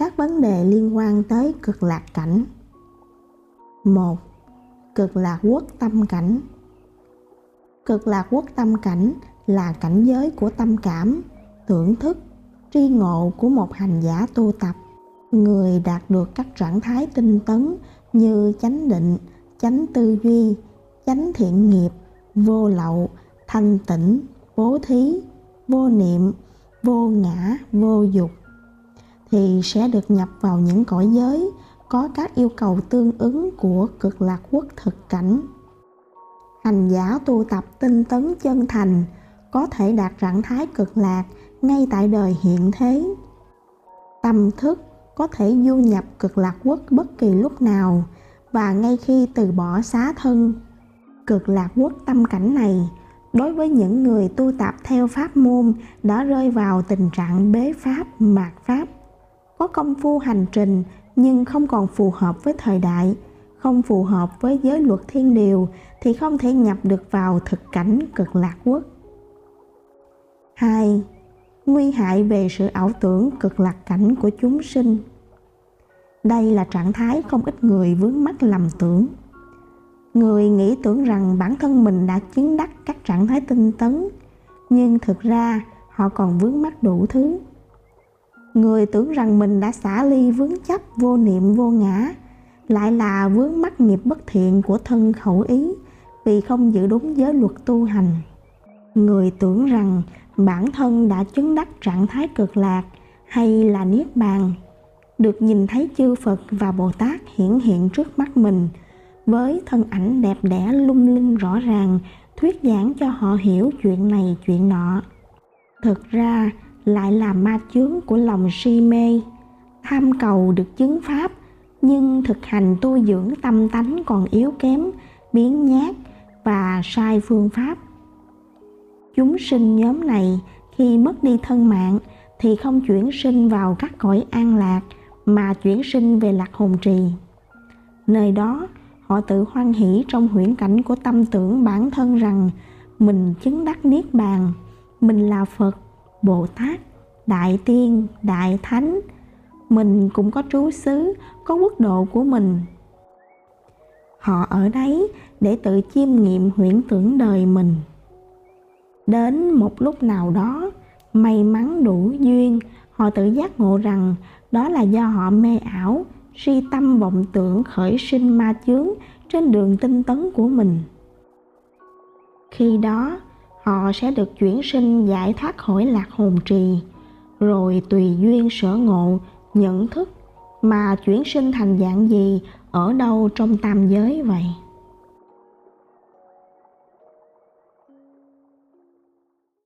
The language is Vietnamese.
các vấn đề liên quan tới cực lạc cảnh. 1. Cực lạc quốc tâm cảnh. Cực lạc quốc tâm cảnh là cảnh giới của tâm cảm, tưởng thức, tri ngộ của một hành giả tu tập. Người đạt được các trạng thái tinh tấn như chánh định, chánh tư duy, chánh thiện nghiệp, vô lậu, thanh tịnh, bố thí, vô niệm, vô ngã, vô dục, thì sẽ được nhập vào những cõi giới có các yêu cầu tương ứng của cực lạc quốc thực cảnh. Hành giả tu tập tinh tấn chân thành có thể đạt trạng thái cực lạc ngay tại đời hiện thế. Tâm thức có thể du nhập cực lạc quốc bất kỳ lúc nào và ngay khi từ bỏ xá thân. Cực lạc quốc tâm cảnh này đối với những người tu tập theo pháp môn đã rơi vào tình trạng bế pháp, mạt pháp, có công phu hành trình nhưng không còn phù hợp với thời đại, không phù hợp với giới luật thiên điều thì không thể nhập được vào thực cảnh cực lạc quốc. 2. Nguy hại về sự ảo tưởng cực lạc cảnh của chúng sinh. Đây là trạng thái không ít người vướng mắc lầm tưởng. Người nghĩ tưởng rằng bản thân mình đã chứng đắc các trạng thái tinh tấn, nhưng thực ra họ còn vướng mắc đủ thứ. Người tưởng rằng mình đã xả ly vướng chấp vô niệm vô ngã, lại là vướng mắc nghiệp bất thiện của thân khẩu ý vì không giữ đúng giới luật tu hành. Người tưởng rằng bản thân đã chứng đắc trạng thái cực lạc hay là niết bàn, được nhìn thấy chư Phật và Bồ Tát hiển hiện trước mắt mình với thân ảnh đẹp đẽ lung linh rõ ràng, thuyết giảng cho họ hiểu chuyện này chuyện nọ. Thực ra lại là ma chướng của lòng si mê, tham cầu được chứng pháp nhưng thực hành tu dưỡng tâm tánh còn yếu kém, biếng nhác và sai phương pháp. Chúng sinh nhóm này khi mất đi thân mạng thì không chuyển sinh vào các cõi an lạc mà chuyển sinh về lạc hồn trì. Nơi đó họ tự hoan hỷ trong huyễn cảnh của tâm tưởng bản thân rằng mình chứng đắc niết bàn, mình là Phật, Bồ Tát, Đại Tiên, Đại Thánh, mình cũng có trú xứ, có quốc độ của mình. Họ ở đấy để tự chiêm nghiệm huyễn tưởng đời mình. Đến một lúc nào đó, may mắn đủ duyên, họ tự giác ngộ rằng đó là do họ mê ảo, si tâm vọng tưởng khởi sinh ma chướng trên đường tinh tấn của mình. Khi đó, họ sẽ được chuyển sinh giải thoát khỏi lạc hồn trì, rồi tùy duyên sở ngộ, nhận thức mà chuyển sinh thành dạng gì ở đâu trong tam giới vậy.